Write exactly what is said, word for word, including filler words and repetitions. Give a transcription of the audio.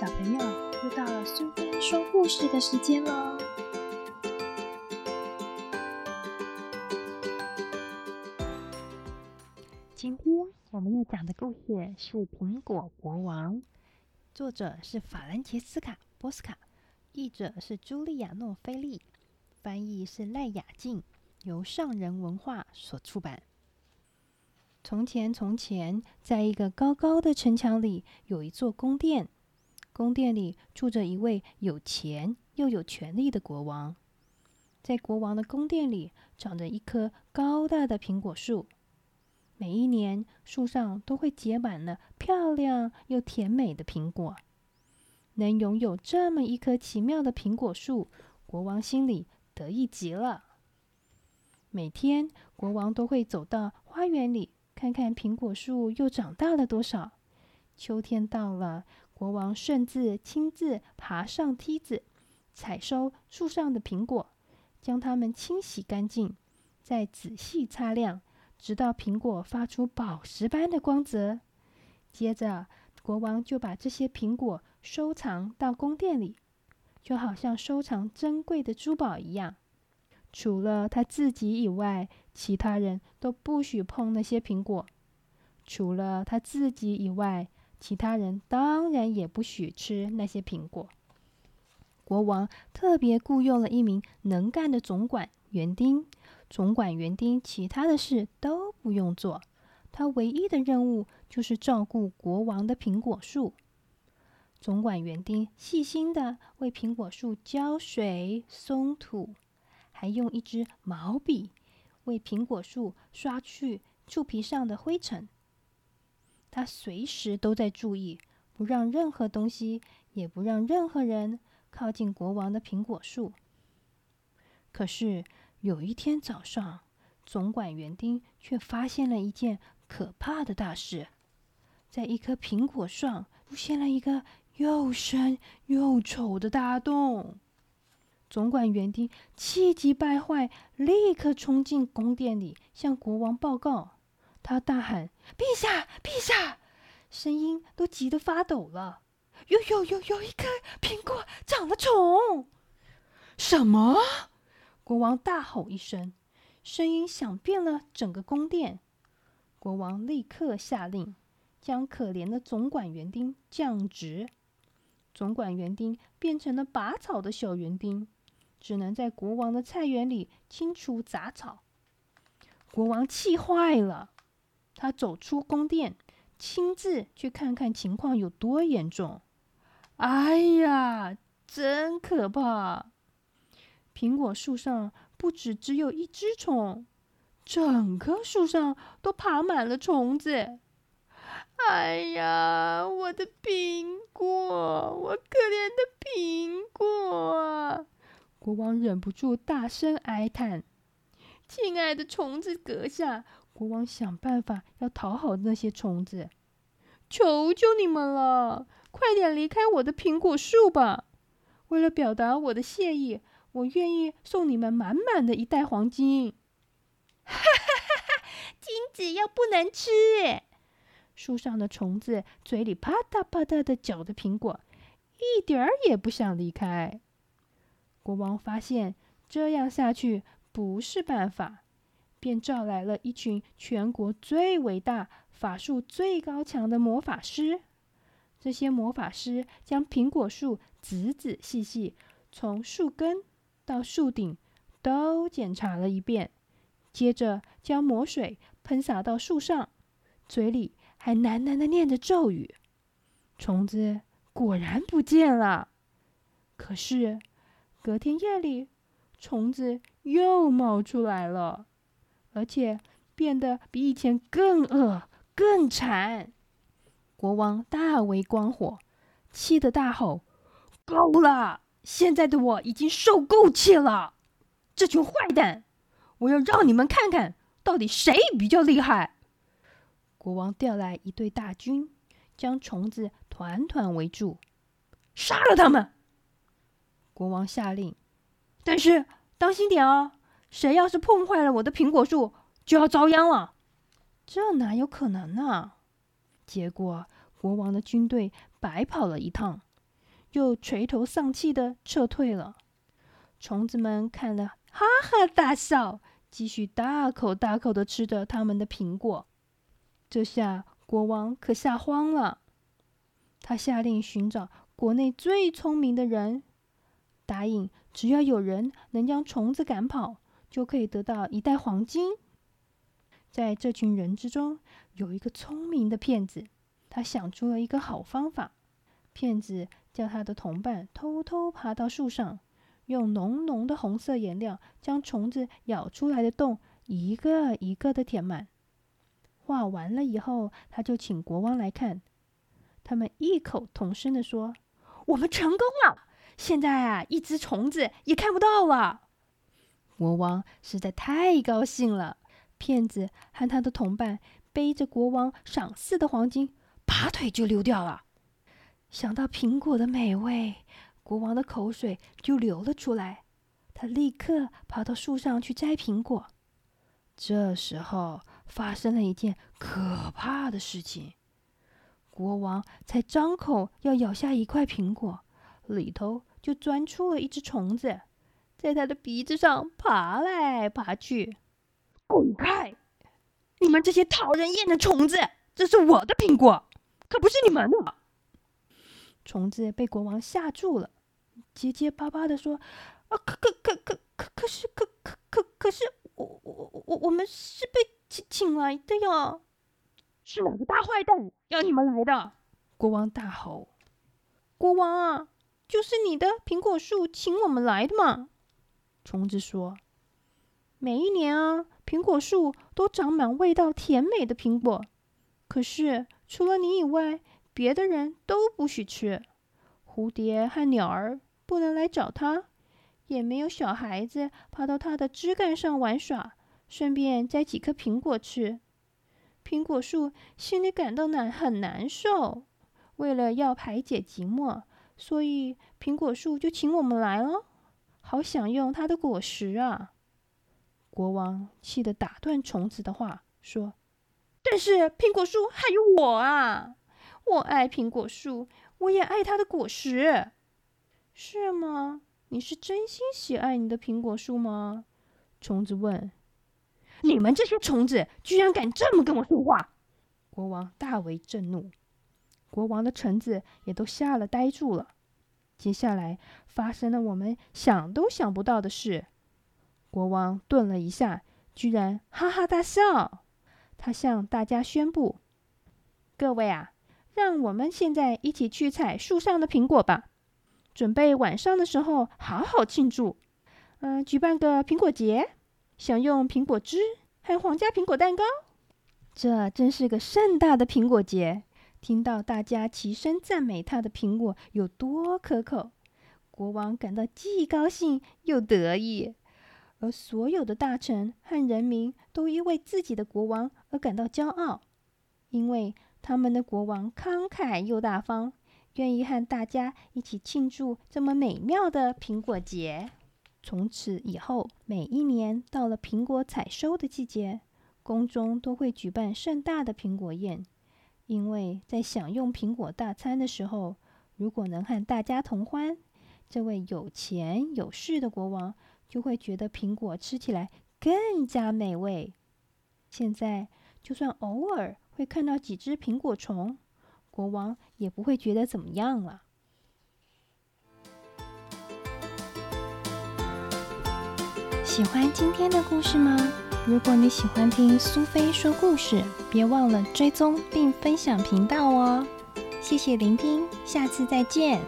小朋友，又到了苏菲说故事的时间喽！今天我们要讲的故事是《苹果国王》，作者是法兰切斯卡·波斯卡，译者是茱莉亚·诺菲利，翻译是赖雅静，由上人文化所出版。从前从前，在一个高高的城墙里，有一座宫殿。宫殿里住着一位有钱又有权力的国王。在国王的宫殿里，长着一棵高大的苹果树。每一年，树上都会结满了漂亮又甜美的苹果。能拥有这么一棵奇妙的苹果树，国王心里得意极了。每天，国王都会走到花园里，看看苹果树又长大了多少。秋天到了，国王甚至亲自爬上梯子，采收树上的苹果，将它们清洗干净，再仔细擦亮，直到苹果发出宝石般的光泽。接着，国王就把这些苹果收藏到宫殿里，就好像收藏珍贵的珠宝一样。除了他自己以外，其他人都不许碰那些苹果。除了他自己以外，其他人当然也不许吃那些苹果。国王特别雇佣了一名能干的总管园丁，总管园丁其他的事都不用做，他唯一的任务就是照顾国王的苹果树。总管园丁细心地为苹果树浇水、松土，还用一支毛笔为苹果树刷去树皮上的灰尘。他随时都在注意，不让任何东西，也不让任何人靠近国王的苹果树。可是有一天早上，总管园丁却发现了一件可怕的大事：在一棵苹果上出现了一个又深又丑的大洞。总管园丁气急败坏，立刻冲进宫殿里，向国王报告。他大喊：“陛下，陛下！”声音都急得发抖了。有有有有一颗苹果长了虫！什么？国王大吼一声，声音响遍了整个宫殿。国王立刻下令，将可怜的总管园丁降职。总管园丁变成了拔草的小园丁，只能在国王的菜园里清除杂草。国王气坏了，他走出宫殿，亲自去看看情况有多严重。哎呀，真可怕！苹果树上不止只有一只虫，整棵树上都爬满了虫子。哎呀，我的苹果，我可怜的苹果！国王忍不住大声哀叹。亲爱的虫子阁下，国王想办法要讨好那些虫子。求求你们了，快点离开我的苹果树吧！为了表达我的谢意，我愿意送你们满满的一袋黄金。哈哈哈哈，金子又不能吃！树上的虫子嘴里啪嗒啪嗒的嚼着苹果，一点儿也不想离开。国王发现这样下去不是办法，便召来了一群全国最伟大、法术最高强的魔法师。这些魔法师将苹果树仔仔细细，从树根到树顶都检查了一遍，接着将魔水喷洒到树上，嘴里还喃喃地念着咒语。虫子果然不见了。可是隔天夜里，虫子又冒出来了，而且变得比以前更恶更馋。国王大为光火，气得大吼：“够了！现在的我已经受够气了！这群坏蛋，我要让你们看看到底谁比较厉害！”国王调来一队大军，将虫子团团围住，杀了他们！国王下令。但是当心点哦，谁要是碰坏了我的苹果树，就要遭殃了。这哪有可能呢？结果国王的军队白跑了一趟，又垂头丧气地撤退了。虫子们看了哈哈大笑，继续大口大口地吃着他们的苹果。这下国王可吓慌了，他下令寻找国内最聪明的人，答应只要有人能将虫子赶跑，就可以得到一袋黄金。在这群人之中，有一个聪明的骗子，他想出了一个好方法。骗子叫他的同伴偷偷爬到树上，用浓浓的红色颜料将虫子咬出来的洞一个一个的填满。画完了以后，他就请国王来看。他们异口同声地说：“我们成功了！现在啊，一只虫子也看不到了。”国王实在太高兴了。骗子和他的同伴背着国王赏赐的黄金，拔腿就溜掉了。想到苹果的美味，国王的口水就流了出来。他立刻跑到树上去摘苹果。这时候发生了一件可怕的事情，国王才张口要咬下一块苹果，里头就钻出了一只虫子，在他的鼻子上爬来爬去。滚开！你们这些讨人厌的虫子，这是我的苹果，可不是你们的。虫子被国王吓住了，结结巴巴地说：“啊，可可可可可可是可可可可是我我我我们是被请请来的呀！”“是哪个大坏蛋要你们来的？”国王大吼。“国王啊，就是你的苹果树请我们来的嘛。”虫子说。“每一年啊，苹果树都长满味道甜美的苹果，可是除了你以外，别的人都不许吃。蝴蝶和鸟儿不能来找它，也没有小孩子爬到它的枝干上玩耍，顺便摘几颗苹果吃。苹果树心里感到难很难受，为了要排解寂寞，所以苹果树就请我们来了，好享用它的果实啊。”国王气得打断虫子的话，说：“但是苹果树还有我啊！我爱苹果树，我也爱它的果实。”“是吗？你是真心喜爱你的苹果树吗？”虫子问。“你们这些虫子居然敢这么跟我说话！”国王大为震怒。国王的臣子也都吓了呆住了。接下来发生了我们想都想不到的事。国王顿了一下，居然哈哈大笑。他向大家宣布：“各位啊，让我们现在一起去采树上的苹果吧，准备晚上的时候好好庆祝。嗯、呃，举办个苹果节，享用苹果汁和皇家苹果蛋糕。这真是个盛大的苹果节！”听到大家齐声赞美他的苹果有多可口，国王感到既高兴又得意。而所有的大臣和人民都因为自己的国王而感到骄傲，因为他们的国王慷慨又大方，愿意和大家一起庆祝这么美妙的苹果节。从此以后，每一年到了苹果采收的季节，宫中都会举办盛大的苹果宴，因为在享用苹果大餐的时候，如果能和大家同欢，这位有钱有势的国王就会觉得苹果吃起来更加美味。现在就算偶尔会看到几只苹果虫，国王也不会觉得怎么样了。喜欢今天的故事吗？如果你喜欢听苏菲说故事，别忘了追踪并分享频道哦。谢谢聆听，下次再见。